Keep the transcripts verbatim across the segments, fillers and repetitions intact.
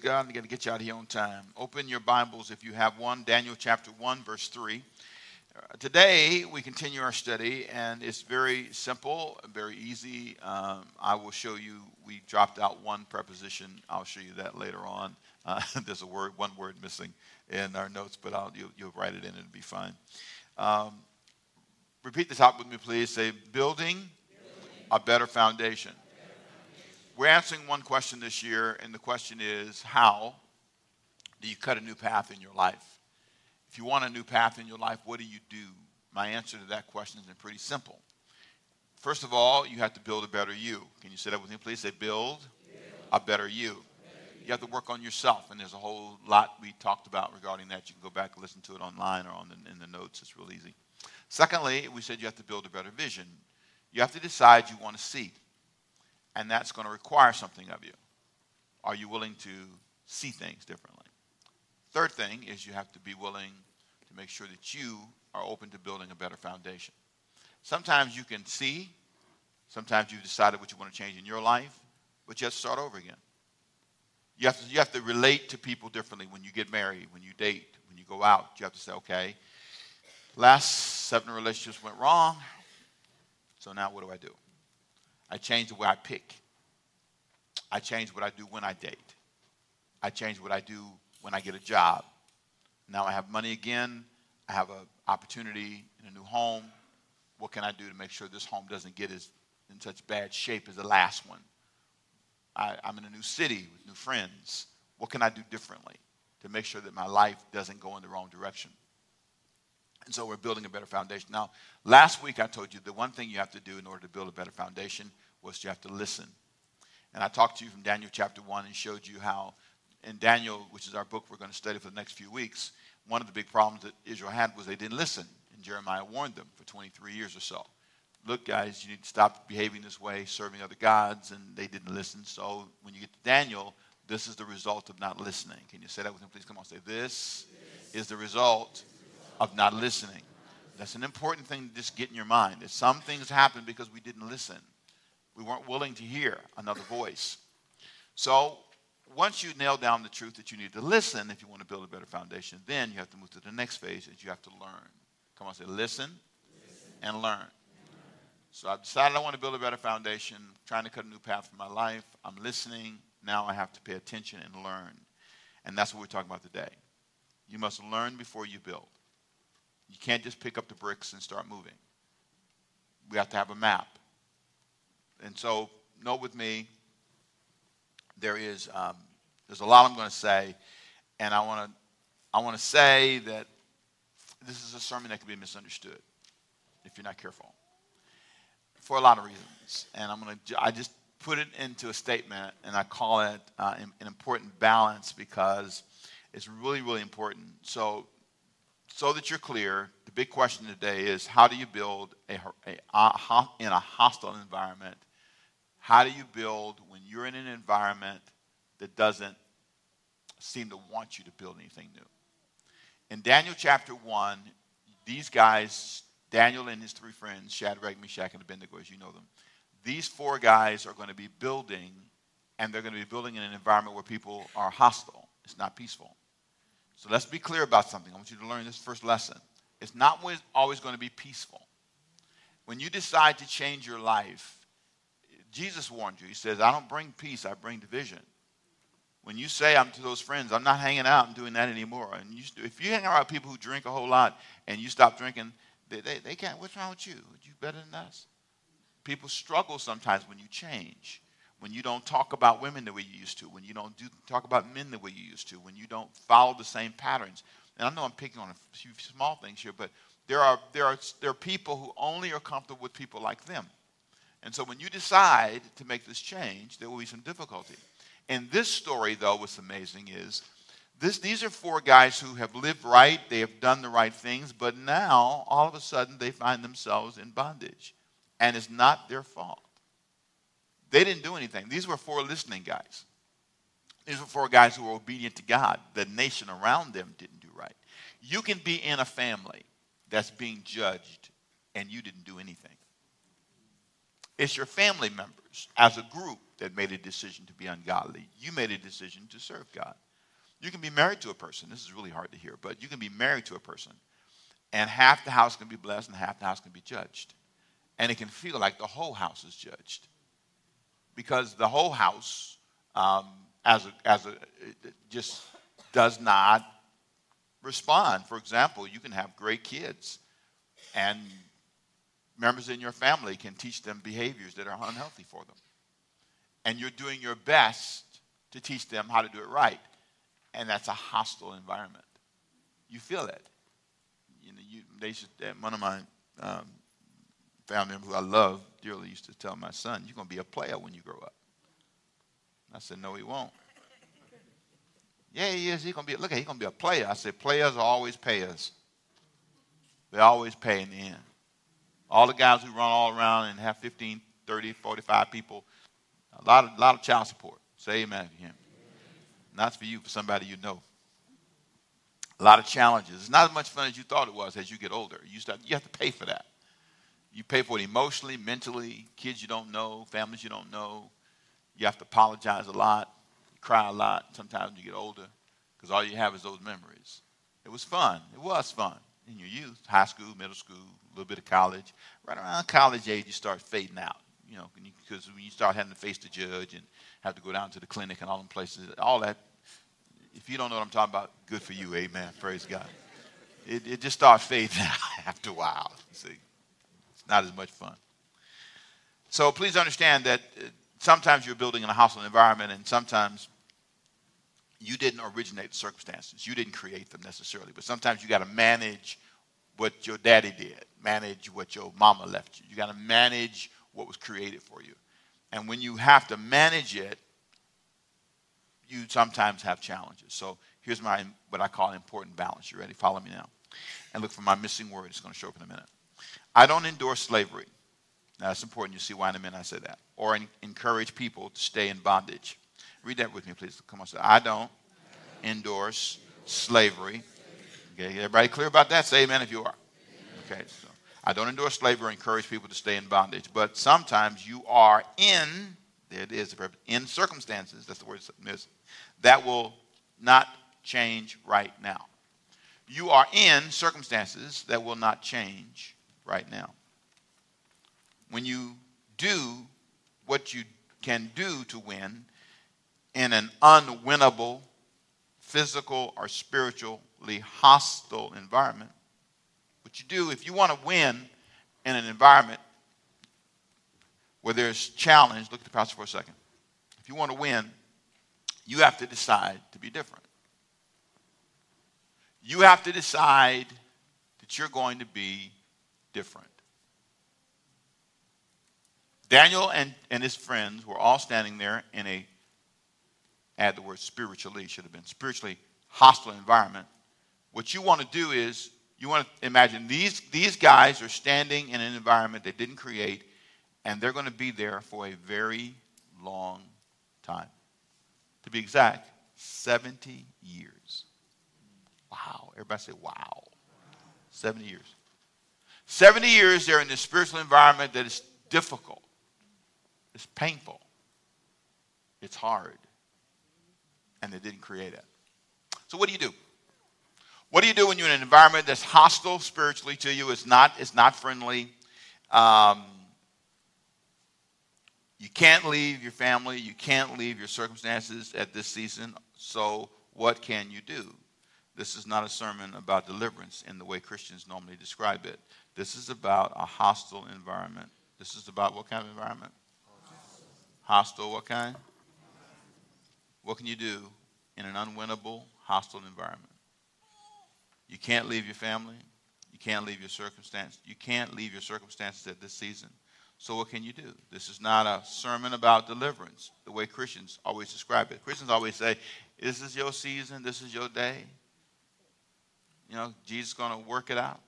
Praise God. I'm going to get you out of here on time. Open your Bibles if you have one. Daniel chapter one, verse three. Uh, today, we continue our study, and it's very simple, very easy. Um, I will show you, we dropped out one preposition. I'll show you that later on. Uh, there's a word, one word missing in our notes, but I'll, you'll, you'll write it in and it'll be fine. Um, repeat the top with me, please. Say, building, building. A better foundation. We're answering one question this year, and the question is, how do you cut a new path in your life? If you want a new path in your life, what do you do? My answer to that question is pretty simple. First of all, you have to build a better you. Can you say that with me, please? Say, build, build. A better you. Better you. You have to work on yourself, and there's a whole lot we talked about regarding that. You can go back and listen to it online or on the, in the notes. It's real easy. Secondly, we said you have to build a better vision. You have to decide you want to see. And that's going to require something of you. Are you willing to see things differently? Third thing is you have to be willing to make sure that you are open to building a better foundation. Sometimes you can see. Sometimes you've decided what you want to change in your life. But you have to start over again. You have to, you have to relate to people differently when you get married, when you date, when you go out. You have to say, okay, last seven relationships went wrong. So now what do I do? I change the way I pick. I change what I do when I date. I change what I do when I get a job. Now I have money again. I have an opportunity in a new home. What can I do to make sure this home doesn't get as, in such bad shape as the last one? I, I'm in a new city with new friends. What can I do differently to make sure that my life doesn't go in the wrong direction? And so we're building a better foundation. Now, last week I told you the one thing you have to do in order to build a better foundation was you have to listen. And I talked to you from Daniel chapter one and showed you how in Daniel, which is our book we're going to study for the next few weeks, one of the big problems that Israel had was they didn't listen. And Jeremiah warned them for twenty-three years or so. Look, guys, you need to stop behaving this way, serving other gods, and they didn't listen. So when you get to Daniel, this is the result of not listening. Can you say that with me, please? Come on, say this, this is the result of not listening. That's an important thing to just get in your mind. That some things happen because we didn't listen. We weren't willing to hear another voice. So once you nail down the truth that you need to listen if you want to build a better foundation, then you have to move to the next phase is you have to learn. Come on, say listen, listen. And learn. So I've decided I want to build a better foundation, I'm trying to cut a new path for my life. I'm listening. Now I have to pay attention and learn. And that's what we're talking about today. You must learn before you build. You can't just pick up the bricks and start moving. We have to have a map. And so, note with me, there is um, there's a lot I'm going to say, and I want to I want to say that this is a sermon that can be misunderstood if you're not careful for a lot of reasons. And I'm going to I just put it into a statement, and I call it uh, an important balance because it's really really important. So. So that you're clear, the big question today is how do you build a, a, a, in a hostile environment? How do you build when you're in an environment that doesn't seem to want you to build anything new? In Daniel chapter one, these guys, Daniel and his three friends, Shadrach, Meshach, and Abednego, as you know them, these four guys are going to be building, and they're going to be building in an environment where people are hostile. It's not peaceful. So let's be clear about something. I want you to learn this first lesson. It's not always going to be peaceful. When you decide to change your life, Jesus warned you. He says, I don't bring peace, I bring division. When you say I'm to those friends, I'm not hanging out, I'm doing that anymore. And you, if you hang around with people who drink a whole lot and you stop drinking, they, they, they can't. What's wrong with you? You better than us? People struggle sometimes when you change. When you don't talk about women the way you used to, when you don't do, talk about men the way you used to, when you don't follow the same patterns. And I know I'm picking on a few small things here, but there are, there are, there are people who only are comfortable with people like them. And so when you decide to make this change, there will be some difficulty. And this story, though, what's amazing is this, these are four guys who have lived right, they have done the right things, but now, all of a sudden, they find themselves in bondage. And it's not their fault. They didn't do anything. These were four listening guys. These were four guys who were obedient to God. The nation around them didn't do right. You can be in a family that's being judged and you didn't do anything. It's your family members as a group that made a decision to be ungodly. You made a decision to serve God. You can be married to a person. This is really hard to hear, but you can be married to a person, and half the house can be blessed and half the house can be judged. And it can feel like the whole house is judged, because the whole house um, as a, as a, just does not respond. For example, you can have great kids, and members in your family can teach them behaviors that are unhealthy for them. And you're doing your best to teach them how to do it right. And that's a hostile environment. You feel it. You know, you, they should, one of my um, family members who I love dearly used to tell my son, "You're going to be a player when you grow up." And I said, "No, he won't." "Yeah, he is. He's going to be, look, he's going to be a player." I said, "Players are always payers. They always pay in the end. All the guys who run all around and have fifteen, thirty, forty-five people, a lot of, lot of child support." Say amen for him. Not for you, for somebody you know. A lot of challenges. It's not as much fun as you thought it was as you get older. You start, you have to pay for that. You pay for it emotionally, mentally, kids you don't know, families you don't know. You have to apologize a lot, cry a lot sometimes when you get older, because all you have is those memories. It was fun. It was fun in your youth, high school, middle school, a little bit of college. Right around college age, you start fading out, you know, because when you start having to face the judge and have to go down to the clinic and all them places, all that. If you don't know what I'm talking about, good for you, amen, praise God. It, it just starts fading out after a while, you see. It's not as much fun. So please understand that sometimes you're building in a hostile environment, and sometimes you didn't originate the circumstances. You didn't create them necessarily, but sometimes you got to manage what your daddy did, manage what your mama left you. You got to manage what was created for you. And when you have to manage it, you sometimes have challenges. So here's my, what I call, important balance. You ready? Follow me now. And look for my missing word. It's going to show up in a minute. I don't endorse slavery. Now, that's important. You'll see why in a minute I say that. Or en- encourage people to stay in bondage. Read that with me, please. Come on. Say, I don't endorse slavery. Okay, everybody clear about that? Say amen if you are. Okay, so I don't endorse slavery or encourage people to stay in bondage. But sometimes you are in, there it is, in circumstances, that's the word is, that will not change right now. You are in circumstances that will not change right now. When you do what you can do to win in an unwinnable, physical or spiritually hostile environment, what you do, if you want to win in an environment where there's challenge, look at the pastor for a second. If you want to win, you have to decide to be different. You have to decide that you're going to be different. Daniel and, and his friends were all standing there in a, add the word spiritually, should have been spiritually hostile environment. What you want to do is, you want to imagine these, these guys are standing in an environment they didn't create, and they're going to be there for a very long time. To be exact, seventy years. Wow. Everybody say, wow. Wow. seventy years. seventy years they're in this spiritual environment that is difficult. It's painful. It's hard. And they didn't create it. So what do you do? What do you do when you're in an environment that's hostile spiritually to you? It's not, it's not friendly. Um... You can't leave your family. You can't leave your circumstances at this season. So what can you do? This is not a sermon about deliverance in the way Christians normally describe it. This is about a hostile environment. This is about what kind of environment? Hostile. Hostile, what kind? What can you do in an unwinnable, hostile environment? You can't leave your family. You can't leave your circumstance. You can't leave your circumstances at this season. So what can you do? This is not a sermon about deliverance, the way Christians always describe it. Christians always say, this is your season, this is your day. You know, Jesus is going to work it out.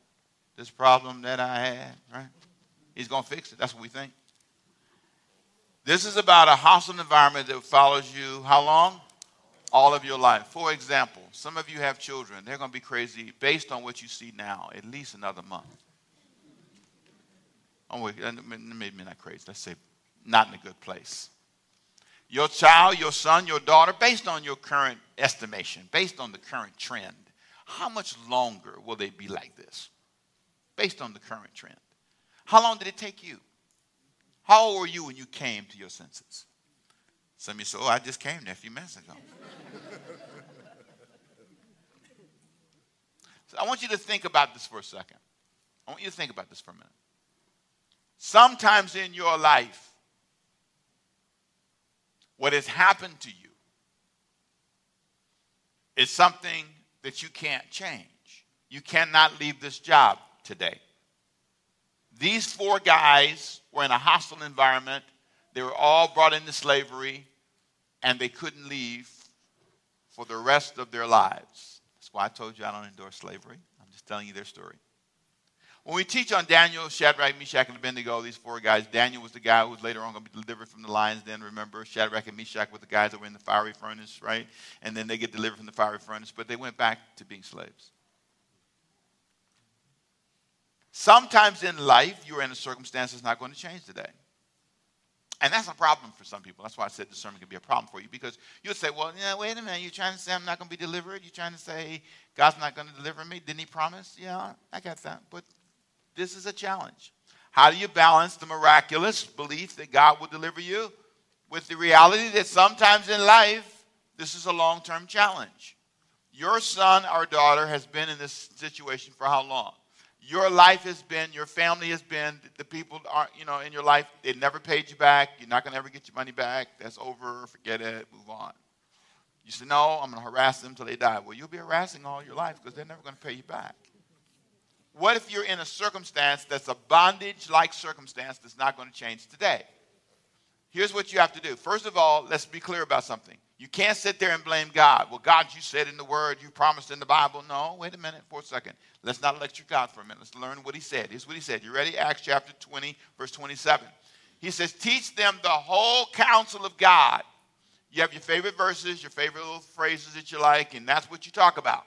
This problem that I had, right? He's going to fix it. That's what we think. This is about a hostile environment that follows you how long? All of your life. For example, some of you have children. They're going to be crazy based on what you see now, at least another month. Oh, maybe not crazy. Let's say not in a good place. your child, your son, your daughter, based on your current estimation, based on the current trend, how much longer will they be like this? Based on the current trend. How long did it take you? How old were you when you came to your senses? Some of you say, oh, I just came there a few minutes ago. So I want you to think about this for a second. I want you to think about this for a minute. Sometimes in your life, what has happened to you is something that you can't change. You cannot leave this job today. These four guys were in a hostile environment. They were all brought into slavery, and they couldn't leave for the rest of their lives. That's why I told you I don't endorse slavery. I'm just telling you their story. When we teach on Daniel, Shadrach, Meshach, and Abednego, these four guys, Daniel was the guy who was later on going to be delivered from the lion's den. Remember, Shadrach and Meshach were the guys that were in the fiery furnace, right? And then they get delivered from the fiery furnace, but they went back to being slaves. Sometimes in life, you're in a circumstance that's not going to change today. And that's a problem for some people. That's why I said discernment can be a problem for you, because you'll say, well, yeah, wait a minute. You're trying to say I'm not going to be delivered? You're trying to say God's not going to deliver me? Didn't he promise? Yeah, I got that. But this is a challenge. How do you balance the miraculous belief that God will deliver you with the reality that sometimes in life, this is a long-term challenge? Your son or daughter has been in this situation for how long? Your life has been, your family has been, the people aren't, you know, in your life, they never paid you back. You're not going to ever get your money back. That's over. Forget it. Move on. You say, no, I'm going to harass them until they die. Well, you'll be harassing all your life because they're never going to pay you back. What if you're in a circumstance that's a bondage-like circumstance that's not going to change today? Here's what you have to do. First of all, let's be clear about something. You can't sit there and blame God. Well, God, you said in the Word, you promised in the Bible. No, wait a minute for a second. Let's not lecture God for a minute. Let's learn what he said. Here's what he said. You ready? Acts chapter twenty, verse twenty-seven. He says, teach them the whole counsel of God. You have your favorite verses, your favorite little phrases that you like, and that's what you talk about.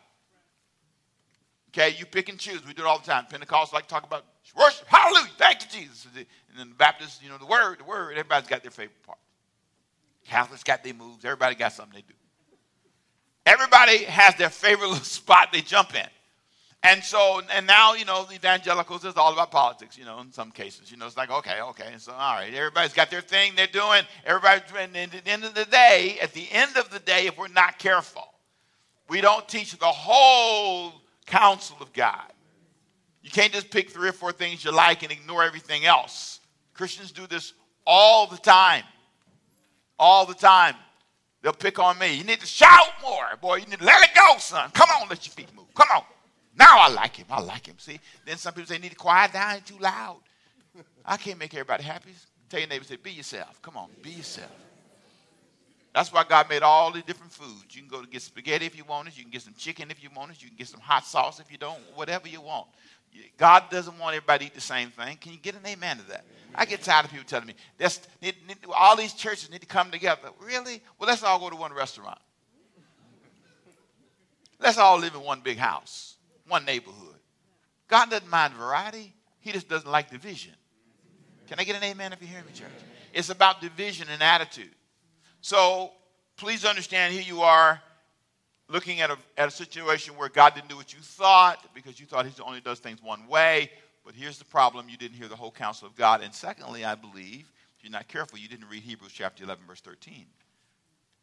Okay, you pick and choose. We do it all the time. Pentecostals like to talk about worship. Hallelujah. Thank you, Jesus. And then the Baptists, you know, the word, the word. Everybody's got their favorite part. Catholics got their moves. Everybody got something they do. Everybody has their favorite little spot they jump in. And so, and now, you know, the evangelicals, it's all about politics, you know, in some cases. You know, it's like, okay, okay. And so, all right, everybody's got their thing they're doing. Everybody's doing, and at the end of the day, at the end of the day, if we're not careful, we don't teach the whole counsel of God. You can't just pick three or four things you like and ignore everything else. Christians do this all the time. All the time. They'll pick on me. You need to shout more. Boy, you need to let it go, son. Come on, let your feet move. Come on. Now I like him. I like him. See? Then some people say, need to quiet down. It's too loud. I can't make everybody happy. Tell your neighbor, say, be yourself. Come on, be yourself. That's why God made all the different foods. You can go to get spaghetti if you want it. You can get some chicken if you want it. You can get some hot sauce if you don't. Whatever you want. God doesn't want everybody to eat the same thing. Can you get an amen to that? I get tired of people telling me, that's, need, need, all these churches need to come together. Really? Well, let's all go to one restaurant. Let's all live in one big house, one neighborhood. God doesn't mind variety. He just doesn't like division. Can I get an amen if you hear me, church? It's about division and attitude. So please understand, here you are looking at a, at a situation where God didn't do what you thought because you thought he only does things one way. But here's the problem. You didn't hear the whole counsel of God. And secondly, I believe, if you're not careful, you didn't read Hebrews chapter eleven, verse thirteen.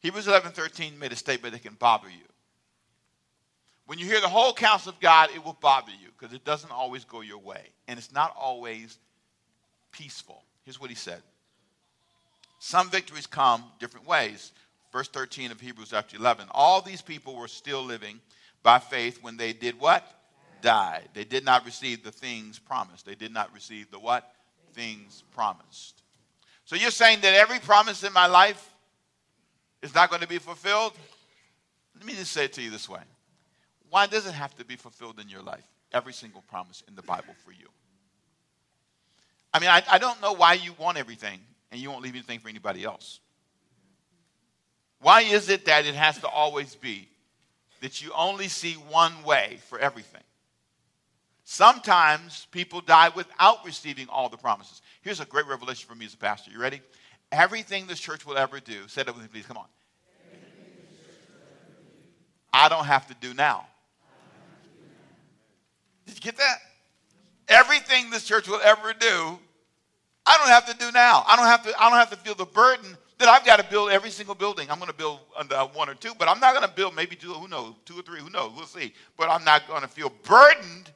Hebrews eleven, thirteen made a statement that can bother you. When you hear the whole counsel of God, it will bother you because it doesn't always go your way. And it's not always peaceful. Here's what he said. Some victories come different ways. Verse thirteen of Hebrews chapter eleven. All these people were still living by faith when they did what? Died. They did not receive the things promised. They did not receive the what? Things promised. So you're saying that every promise in my life is not going to be fulfilled? Let me just say it to you this way. Why does it have to be fulfilled in your life? Every single promise in the Bible for you. I mean, I, I don't know why you want everything and you won't leave anything for anybody else. Why is it that it has to always be that you only see one way for everything? Sometimes people die without receiving all the promises. Here's a great revelation for me as a pastor. You ready? Everything this church will ever do, say that with me, please, come on. I don't have to do now. Did you get that? Everything this church will ever do, I don't have to do now. I don't have to, I don't have to feel the burden that I've got to build every single building. I'm going to build one or two, but I'm not going to build maybe two, who knows, two or three, who knows, we'll see. But I'm not going to feel burdened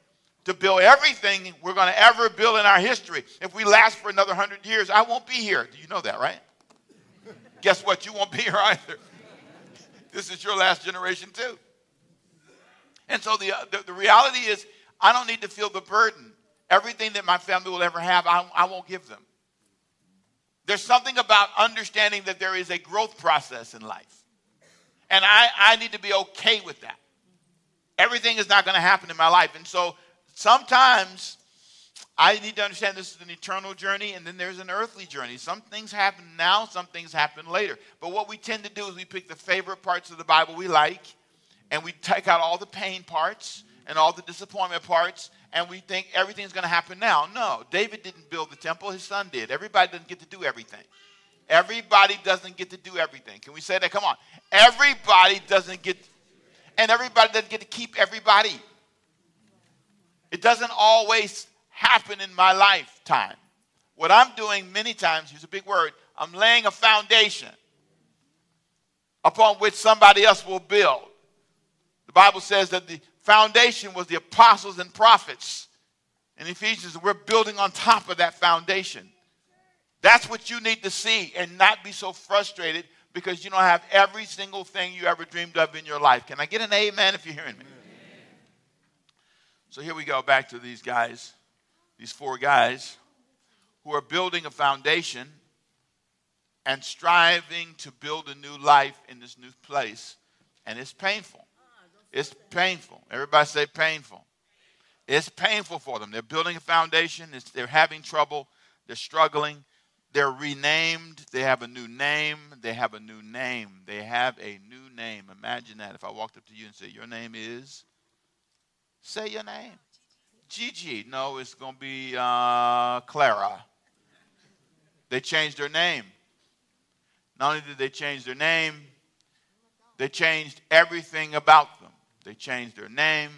to build everything we're going to ever build in our history. If we last for another hundred years, I won't be here. Do you know that, right? Guess what? You won't be here either. This is your last generation too. And so the, the, the reality is I don't need to feel the burden. Everything that my family will ever have, I, I won't give them. There's something about understanding that there is a growth process in life. And I, I need to be okay with that. Everything is not going to happen in my life. And so sometimes I need to understand this is an eternal journey, and then there's an earthly journey. Some things happen now, some things happen later. But what we tend to do is we pick the favorite parts of the Bible we like, and we take out all the pain parts and all the disappointment parts, and we think everything's going to happen now. No, David didn't build the temple. His son did. Everybody doesn't get to do everything. Everybody doesn't get to do everything. Can we say that? Come on. Everybody doesn't get, and everybody doesn't get to keep everybody. It doesn't always happen in my lifetime. What I'm doing many times, here's a big word, I'm laying a foundation upon which somebody else will build. The Bible says that the foundation was the apostles and prophets. In Ephesians, we're building on top of that foundation. That's what you need to see and not be so frustrated because you don't have every single thing you ever dreamed of in your life. Can I get an amen if you're hearing me? So here we go back to these guys, these four guys who are building a foundation and striving to build a new life in this new place. And it's painful. It's painful. Everybody say painful. It's painful for them. They're building a foundation. It's, they're having trouble. They're struggling. They're renamed. They have a new name. They have a new name. They have a new name. Imagine that. If I walked up to you and said, your name is? Say your name. Gigi. No, it's going to be uh, Clara. They changed their name. Not only did they change their name, they changed everything about them. They changed their name.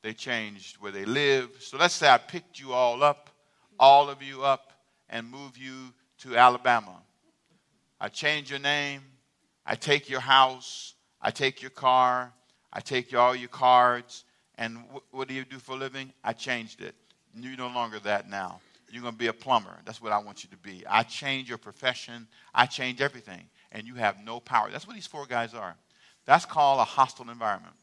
They changed where they live. So let's say I picked you all up, all of you up, and move you to Alabama. I change your name. I take your house. I take your car. I take your, all your cards. And what do you do for a living? I changed it. You're no longer that now. You're going to be a plumber. That's what I want you to be. I change your profession. I change everything. And you have no power. That's what these four guys are. That's called a hostile environment.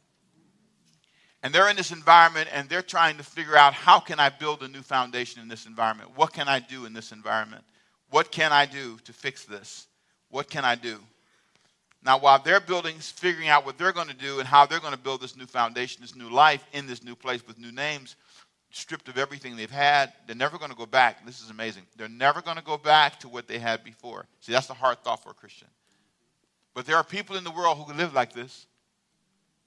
And they're in this environment, and they're trying to figure out, how can I build a new foundation in this environment? What can I do in this environment? What can I do to fix this? What can I do? Now, while they're building, figuring out what they're going to do and how they're going to build this new foundation, this new life in this new place with new names, stripped of everything they've had, they're never going to go back. This is amazing. They're never going to go back to what they had before. See, that's a hard thought for a Christian. But there are people in the world who live like this.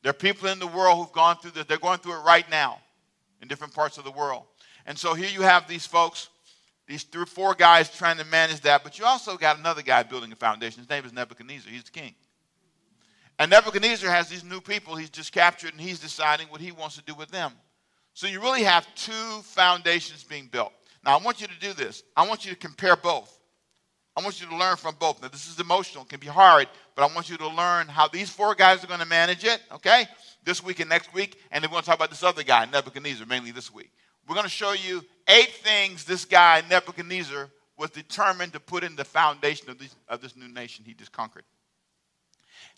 There are people in the world who've gone through this. They're going through it right now in different parts of the world. And so here you have these folks, these three, four guys trying to manage that. But you also got another guy building a foundation. His name is Nebuchadnezzar. He's the king. And Nebuchadnezzar has these new people he's just captured, and he's deciding what he wants to do with them. So you really have two foundations being built. Now, I want you to do this. I want you to compare both. I want you to learn from both. Now, this is emotional. It can be hard, but I want you to learn how these four guys are going to manage it, okay, this week and next week, and then we're going to talk about this other guy, Nebuchadnezzar, mainly this week. We're going to show you eight things this guy, Nebuchadnezzar, was determined to put in the foundation of this, of this new nation he just conquered.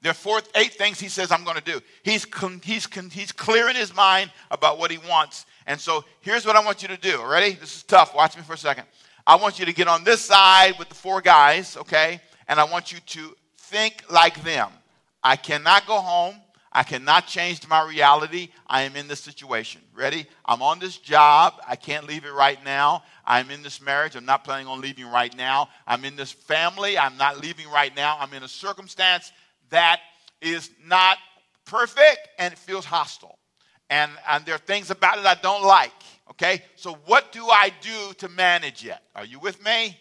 There are four, eight things he says, I'm going to do. He's, he's, he's clear in his mind about what he wants. And so here's what I want you to do. Ready? This is tough. Watch me for a second. I want you to get on this side with the four guys, okay? And I want you to think like them. I cannot go home. I cannot change my reality. I am in this situation. Ready? I'm on this job. I can't leave it right now. I'm in this marriage. I'm not planning on leaving right now. I'm in this family. I'm not leaving right now. I'm in a circumstance that is not perfect, and it feels hostile. And, and there are things about it I don't like, okay? So what do I do to manage it? Are you with me?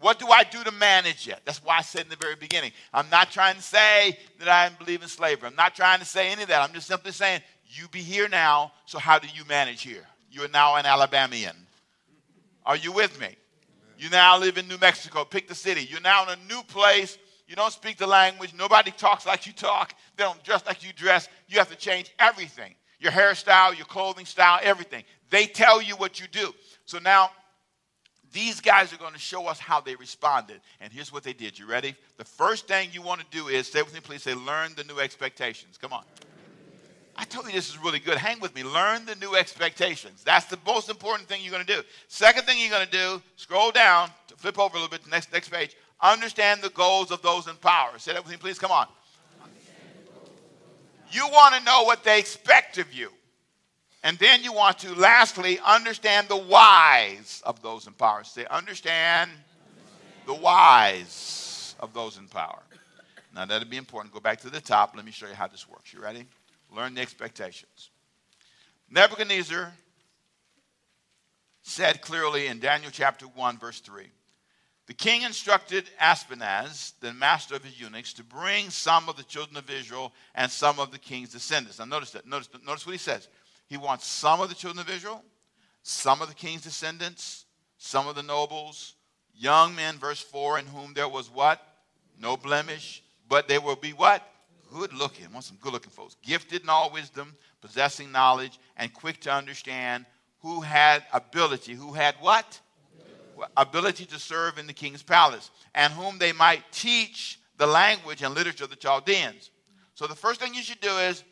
What do I do to manage it? That's why I said in the very beginning, I'm not trying to say that I believe in slavery. I'm not trying to say any of that. I'm just simply saying, you be here now, so how do you manage here? You are now an Alabamian. Are you with me? Amen. You now live in New Mexico. Pick the city. You're now in a new place. You don't speak the language. Nobody talks like you talk. They don't dress like you dress. You have to change everything. Your hairstyle, your clothing style, everything. They tell you what you do. So now, these guys are going to show us how they responded. And here's what they did. You ready? The first thing you want to do is, stay with me, please, say, learn the new expectations. Come on. I told you this is really good. Hang with me. Learn the new expectations. That's the most important thing you're going to do. Second thing you're going to do, scroll down, flip over a little bit to the next, next page. Understand the goals of those in power. Say that with me, please. Come on. You want to know what they expect of you. And then you want to, lastly, understand the whys of those in power. Say, understand the whys of those in power. Now, that'll be important. Go back to the top. Let me show you how this works. You ready? Learn the expectations. Nebuchadnezzar said clearly in Daniel chapter one, verse three, the king instructed Aspenaz, the master of his eunuchs, to bring some of the children of Israel and some of the king's descendants. Now, notice that. Notice, notice what he says. He wants some of the children of Israel, some of the king's descendants, some of the nobles, young men, verse four, in whom there was what? No blemish, but they will be what? Good looking. I want some good looking folks. Gifted in all wisdom, possessing knowledge, and quick to understand, who had ability. Who had what? Ability, ability to serve in the king's palace, and whom they might teach the language and literature of the Chaldeans. So the first thing you should do is,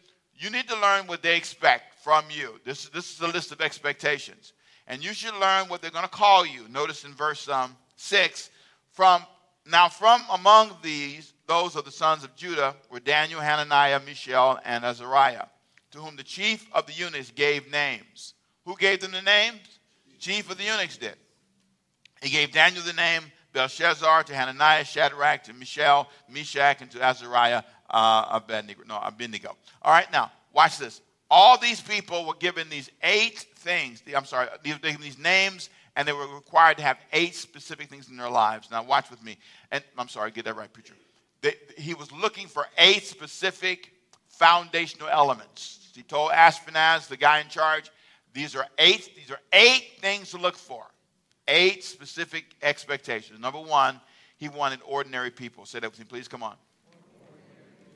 you need to learn what they expect from you. This, this is a list of expectations. And you should learn what they're going to call you. Notice in verse um, six, from now from among these, those of the sons of Judah were Daniel, Hananiah, Mishael, and Azariah, to whom the chief of the eunuchs gave names. Who gave them the names? The chief of the eunuchs did. He gave Daniel the name Belshazzar, to Hananiah, Shadrach, to Mishael, Meshach, and to Azariah, uh, Abednego. No, Abednego. All right, now, watch this. All these people were given these eight things. I'm sorry, they were given these names, and they were required to have eight specific things in their lives. Now, watch with me. And I'm sorry, get that right, preacher. They, he was looking for eight specific foundational elements. He told Aspenaz, the guy in charge, these are eight, these are eight things to look for. Eight specific expectations. Number one, he wanted ordinary people. Say that with me, please. Come on.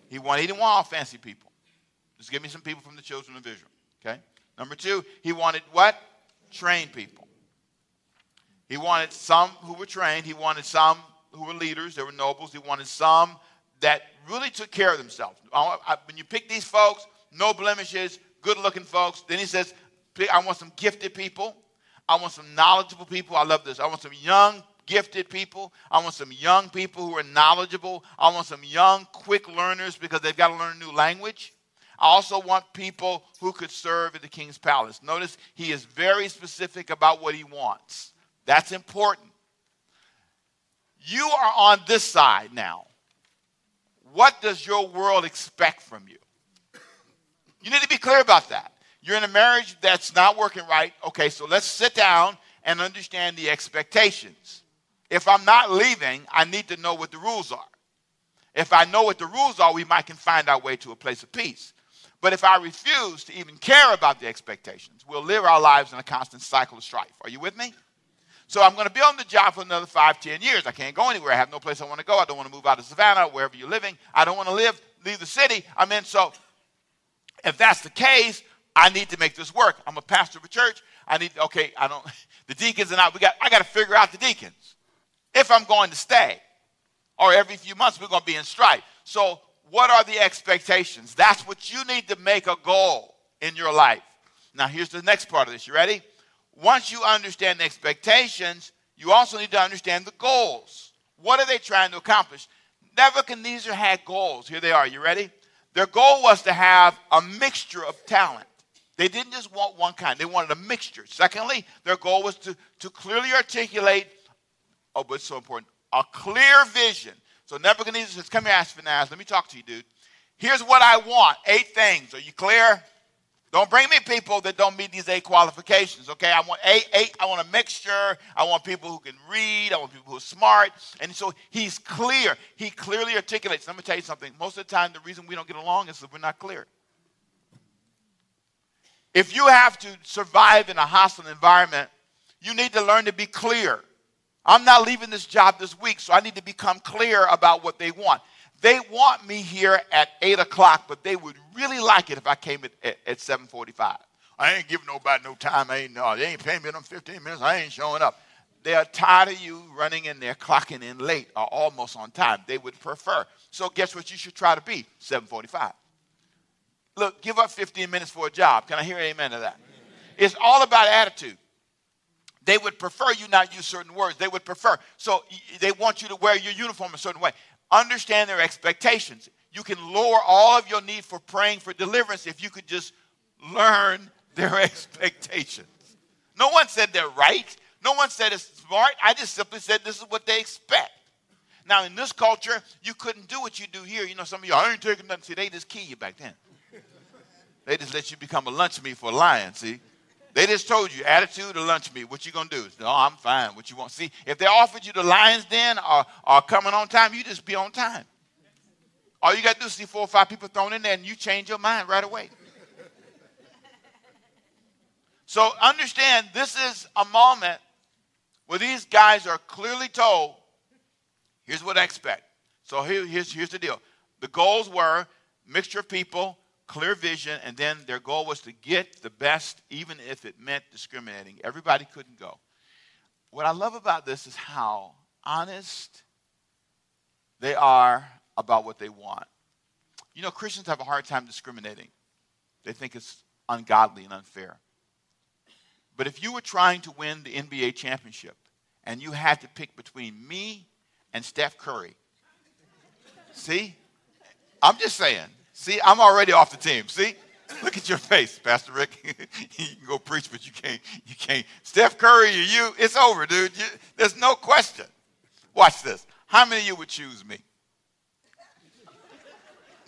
He wanted. He didn't want all fancy people. Just give me some people from the children of Israel. Okay. Number two, he wanted what? Trained people. He wanted some who were trained. He wanted some who were leaders. They were nobles. He wanted some that really took care of themselves. I, I, when you pick these folks, no blemishes, good-looking folks. Then he says, I want some gifted people. I want some knowledgeable people. I love this. I want some young, gifted people. I want some young people who are knowledgeable. I want some young, quick learners because they've got to learn a new language. I also want people who could serve at the king's palace. Notice he is very specific about what he wants. That's important. You are on this side now. What does your world expect from you? You need to be clear about that. You're in a marriage that's not working right. Okay, so let's sit down and understand the expectations. If I'm not leaving, I need to know what the rules are. If I know what the rules are, we might can find our way to a place of peace. But if I refuse to even care about the expectations, we'll live our lives in a constant cycle of strife. Are you with me? So I'm going to be on the job for another five, ten years. I can't go anywhere. I have no place I want to go. I don't want to move out of Savannah, wherever you're living. I don't want to live, leave the city I'm in. So if that's the case, I need to make this work. I'm a pastor of a church. I need, okay, I don't, the deacons and I, we got, I got to figure out the deacons. If I'm going to stay, or every few months we're going to be in strife. So what are the expectations? That's what you need to make a goal in your life. Now, here's the next part of this. You ready? Once you understand the expectations, you also need to understand the goals. What are they trying to accomplish? Nebuchadnezzar had goals. Here they are. You ready? Their goal was to have a mixture of talent. They didn't just want one kind. They wanted a mixture. Secondly, their goal was to, to clearly articulate, oh, but it's so important, a clear vision. So Nebuchadnezzar says, come here, Aspenaz. Let me talk to you, dude. Here's what I want. Eight things. Are you clear? Don't bring me people that don't meet these eight qualifications, okay? I want eight, eight, I want a mixture. I want people who can read. I want people who are smart. And so he's clear. He clearly articulates. Let me tell you something. Most of the time, the reason we don't get along is that we're not clear. If you have to survive in a hostile environment, you need to learn to be clear. I'm not leaving this job this week, so I need to become clear about what they want. They want me here at eight o'clock, but they would really like it if I came at, at, at seven forty-five. I ain't giving nobody no time. I ain't, no, they ain't paying me them fifteen minutes. I ain't showing up. They are tired of you running in there, clocking in late or almost on time. They would prefer. So guess what you should try to be? seven forty-five. Look, give up fifteen minutes for a job. Can I hear an amen to that? Amen. It's all about attitude. They would prefer you not use certain words. They would prefer. So they want you to wear your uniform a certain way. Understand their expectations. You can lower all of your need for praying for deliverance if you could just learn their expectations. No one said they're right. No one said it's smart. I just simply said this is what they expect. Now, in this culture, you couldn't do what you do here. You know, some of you, I ain't taking nothing. See, they just key you back then. They just let you become a lunch meat for lying, see. They just told you, attitude or lunch meat, what you going to do? No, I'm fine, what you want. See, if they offered you the lion's den or, or coming on time, you just be on time. All you got to do is see four or five people thrown in there and you change your mind right away. So understand, this is a moment where these guys are clearly told, here's what I expect. So here, here's, here's the deal. The goals were mixture of people, clear vision, and then their goal was to get the best, even if it meant discriminating. Everybody couldn't go. What I love about this is how honest they are about what they want. You know, Christians have a hard time discriminating. They think it's ungodly and unfair. But if you were trying to win the N B A championship and you had to pick between me and Steph Curry, see? I'm just saying. See, I'm already off the team. See, look at your face, Pastor Rick. You can go preach, but you can't. You can't. Steph Curry or you, it's over, dude. You, there's no question. Watch this. How many of you would choose me?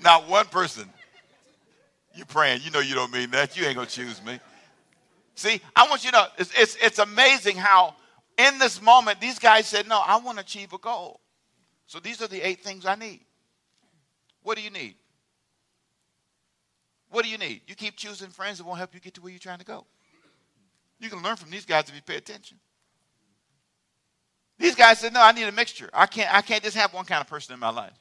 Not one person. You're praying. You know you don't mean that. You ain't gonna choose me. See, I want you to know. It's it's, it's amazing how in this moment these guys said, "No, I want to achieve a goal." So these are the eight things I need. What do you need? What do you need? You keep choosing friends that won't help you get to where you're trying to go. You can learn from these guys if you pay attention. These guys said, no, I need a mixture. I can't, I can't just have one kind of person in my life.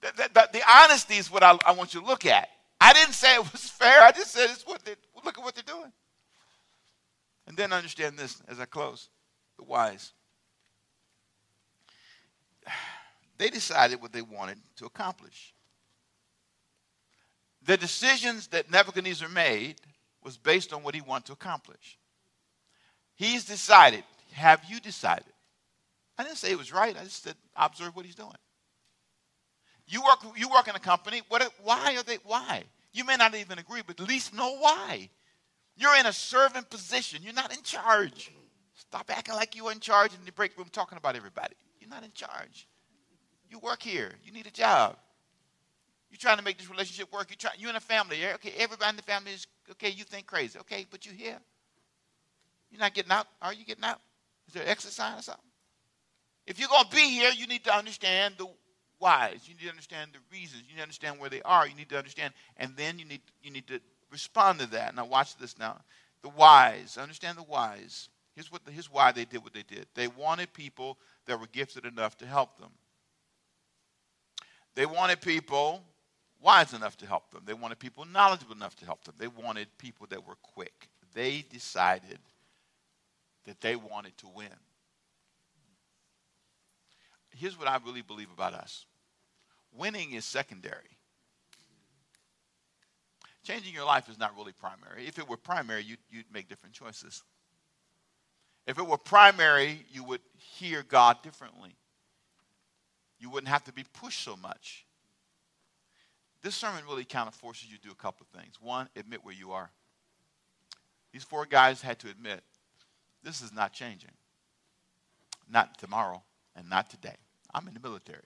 That, that, that, the honesty is what I, I want you to look at. I didn't say it was fair. I just said, it's what they, look at what they're doing. And then understand this as I close. The wise. They decided what they wanted to accomplish. The decisions that Nebuchadnezzar made was based on what he wanted to accomplish. He's decided. Have you decided? I didn't say it was right. I just said observe what he's doing. You work, you work in a company. What, why are they? Why? You may not even agree, but at least know why. You're in a servant position. You're not in charge. Stop acting like you're in charge in the break room talking about everybody. You're not in charge. You work here. You need a job. You're trying to make this relationship work. You're, try, you're in a family. Okay, everybody in the family is, okay, you think crazy. Okay, but you're here. You're not getting out. Are you getting out? Is there exercise or something? If you're going to be here, you need to understand the whys. You need to understand the reasons. You need to understand where they are. You need to understand. And then you need, you need to respond to that. Now watch this now. The whys. Understand the whys. Here's, what the, here's why they did what they did. They wanted people that were gifted enough to help them. They wanted people wise enough to help them. They wanted people knowledgeable enough to help them. They wanted people that were quick. They decided that they wanted to win. Here's what I really believe about us. Winning is secondary. Changing your life is not really primary. If it were primary, you'd, you'd make different choices. If it were primary, you would hear God differently. You wouldn't have to be pushed so much. This sermon really kind of forces you to do a couple of things. One, admit where you are. These four guys had to admit, this is not changing. Not tomorrow and not today. I'm in the military.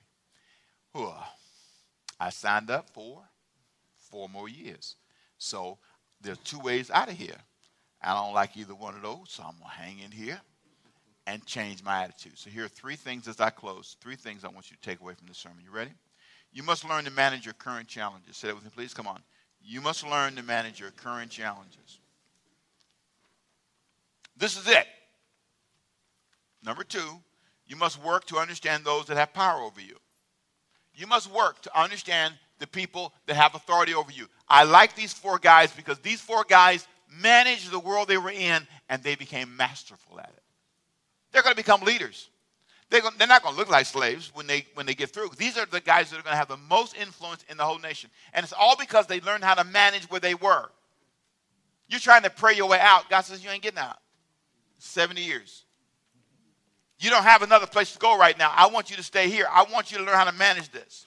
I signed up for four more years. So There are two ways out of here. I don't like either one of those, so I'm going to hang in here and change my attitude. So here are three things as I close, three things I want you to take away from this sermon. You ready? You must learn to manage your current challenges. Say that with me, please. Come on. You must learn to manage your current challenges. This is it. Number two, you must work to understand those that have power over you. You must work to understand the people that have authority over you. I like these four guys because these four guys managed the world they were in, and they became masterful at it. They're going to become leaders. They're, going, they're not going to look like slaves when they, when they get through. These are the guys that are going to have the most influence in the whole nation. And it's all because they learned how to manage where they were. You're trying to pray your way out. God says you ain't getting out. seventy years. You don't have another place to go right now. I want you to stay here. I want you to learn how to manage this.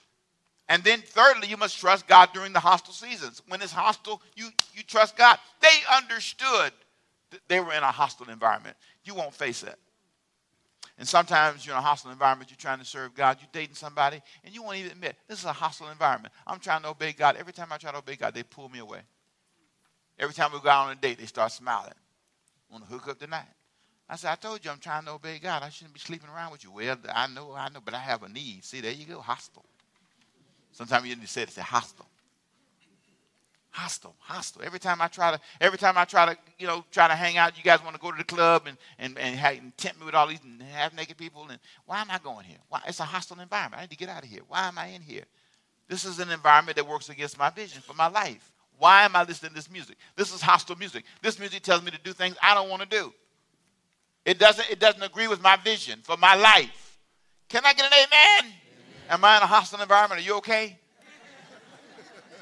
And then thirdly, you must trust God during the hostile seasons. When it's hostile, you, you trust God. They understood that they were in a hostile environment. You won't face that. And sometimes you're in a hostile environment. You're trying to serve God. You're dating somebody, and you won't even admit, this is a hostile environment. I'm trying to obey God. Every time I try to obey God, they pull me away. Every time we go out on a date, they start smiling. Want to hook up tonight? I said, I told you I'm trying to obey God. I shouldn't be sleeping around with you. Well, I know, I know, but I have a need. See, there you go, hostile. Sometimes you need to say it, say hostile. Hostile, hostile. Every time I try to, every time I try to, you know, try to hang out, you guys want to go to the club and and, and, and tempt me with all these half-naked people. And why am I going here? Why? It's a hostile environment. I need to get out of here. Why am I in here? This is an environment that works against my vision for my life. Why am I listening to this music? This is hostile music. This music tells me to do things I don't want to do. It doesn't, it doesn't agree with my vision for my life. Can I get an amen? Amen. Am I in a hostile environment? Are you okay?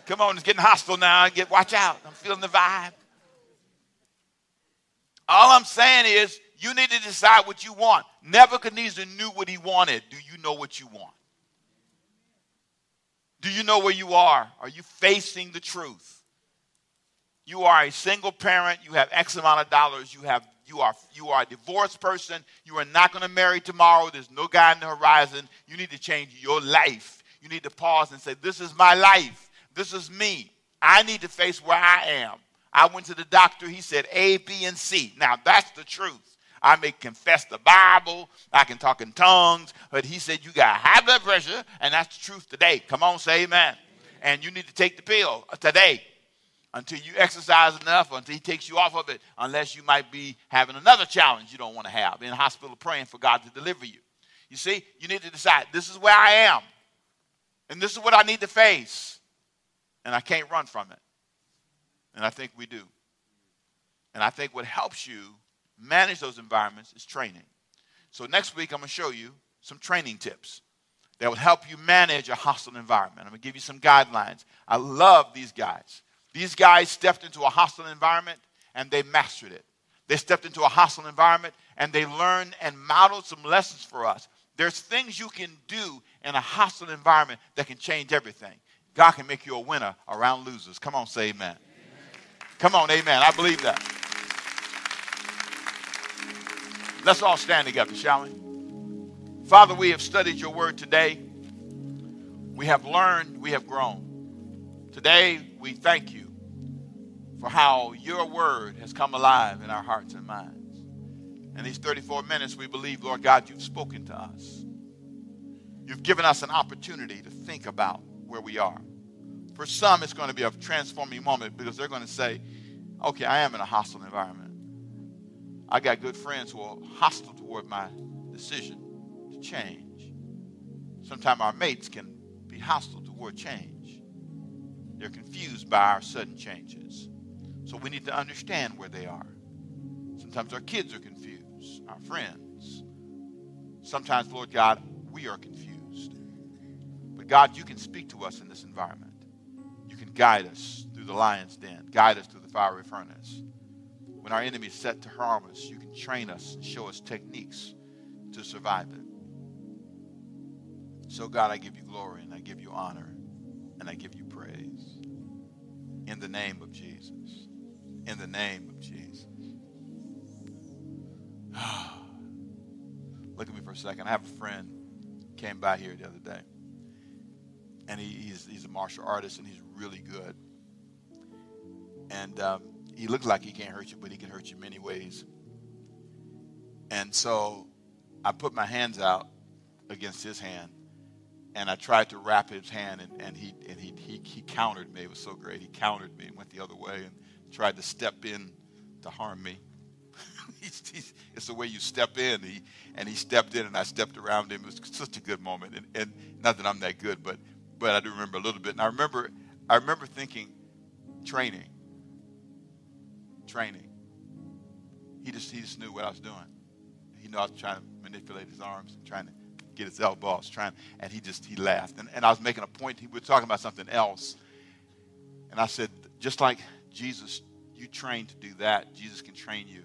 Come on, it's getting hostile now. Get, watch out. I'm feeling the vibe. All I'm saying is you need to decide what you want. Nebuchadnezzar knew what he wanted. Do you know what you want? Do you know where you are? Are you facing the truth? You are a single parent. You have X amount of dollars. You have you are you are a divorced person. You are not going to marry tomorrow. There's no guy on the horizon. You need to change your life. You need to pause and say, this is my life. This is me. I need to face where I am. I went to the doctor. He said A, B, and C. Now, that's the truth. I may confess the Bible. I can talk in tongues. But he said, you got high blood pressure, and that's the truth today. Come on, say amen. And you need to take the pill today until you exercise enough, until he takes you off of it, unless you might be having another challenge you don't want to have in the hospital praying for God to deliver you. You see, you need to decide, this is where I am, and this is what I need to face, and I can't run from it. And I think we do. And I think what helps you manage those environments is training. So next week, I'm going to show you some training tips that would help you manage a hostile environment. I'm going to give you some guidelines. I love these guys. These guys stepped into a hostile environment, and they mastered it. They stepped into a hostile environment, and they learned and modeled some lessons for us. There's things you can do in a hostile environment that can change everything. God can make you a winner around losers. Come on, say amen. Amen. Come on, amen. I believe that. Let's all stand together, shall we? Father, we have studied your word today. We have learned, we have grown. Today, we thank you for how your word has come alive in our hearts and minds. In these thirty-four minutes, we believe, Lord God, you've spoken to us. You've given us an opportunity to think about where we are. For some, it's going to be a transforming moment because they're going to say, okay, I am in a hostile environment. I got good friends who are hostile toward my decision to change. Sometimes our mates can be hostile toward change. They're confused by our sudden changes. So we need to understand where they are. Sometimes our kids are confused, our friends. Sometimes, Lord God, we are confused. But God, you can speak to us in this environment. You can guide us through the lion's den, guide us through the fiery furnace. When our enemy is set to harm us, you can train us and show us techniques to survive it. So, God, I give you glory and I give you honor and I give you praise. In the name of Jesus. In the name of Jesus. Look at me for a second. I have a friend came by here the other day. And he, he's, he's a martial artist and he's really good. And um, he looks like he can't hurt you, but he can hurt you many ways. And so I put my hands out against his hand, and I tried to wrap his hand, and, and he and he, he he countered me. It was so great. He countered me and went the other way and tried to step in to harm me. he's, he's, it's the way you step in. He, and he stepped in, and I stepped around him. It was such a good moment. And, and not that I'm that good, but but I do remember a little bit. And I remember I remember thinking, training, training. He just he just knew what I was doing. He knew I was trying to manipulate his arms and trying to get his elbows, trying, and he just, he laughed. And, and I was making a point. We were talking about something else. And I said, just like Jesus, you trained to do that, Jesus can train you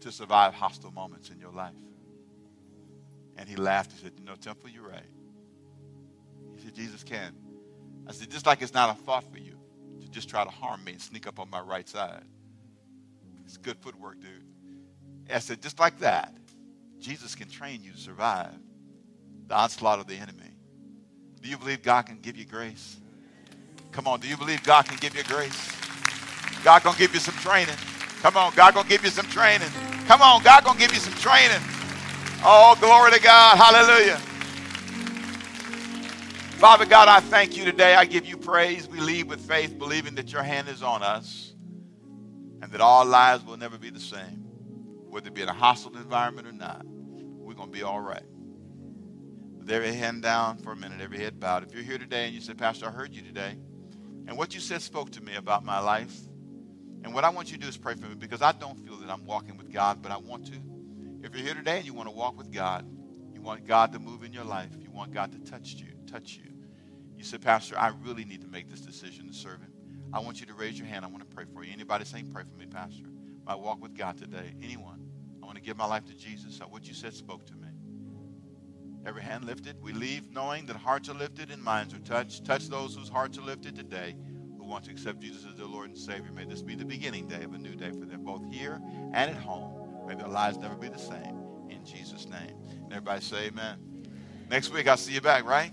to survive hostile moments in your life. And he laughed. He said, you know, Temple, you're right. He said, Jesus can. I said, just like it's not a thought for you to just try to harm me and sneak up on my right side. It's good footwork, dude. And I said, just like that, Jesus can train you to survive the onslaught of the enemy. Do you believe God can give you grace? Come on, do you believe God can give you grace? God gonna give you some training. Come on, God gonna give you some training. Come on, God gonna give you some training. Oh, glory to God. Hallelujah. Father God, I thank you today. I give you praise. We leave with faith, believing that your hand is on us and that all lives will never be the same. Whether it be in a hostile environment or not, we're going to be all right. With every hand down for a minute, every head bowed. If you're here today and you said, Pastor, I heard you today, and what you said spoke to me about my life, and what I want you to do is pray for me, because I don't feel that I'm walking with God, but I want to. If you're here today and you want to walk with God, you want God to move in your life, you want God to touch you, touch you. You said, Pastor, I really need to make this decision to serve him. I want you to raise your hand. I want to pray for you. Anybody saying, pray for me, Pastor? My walk with God today. Anyone? I want to give my life to Jesus. So what you said spoke to me. Every hand lifted. We leave knowing that hearts are lifted and minds are touched. Touch those whose hearts are lifted today who want to accept Jesus as their Lord and Savior. May this be the beginning day of a new day for them, both here and at home. May their lives never be the same. In Jesus' name. And everybody say amen. Next week I'll see you back, right?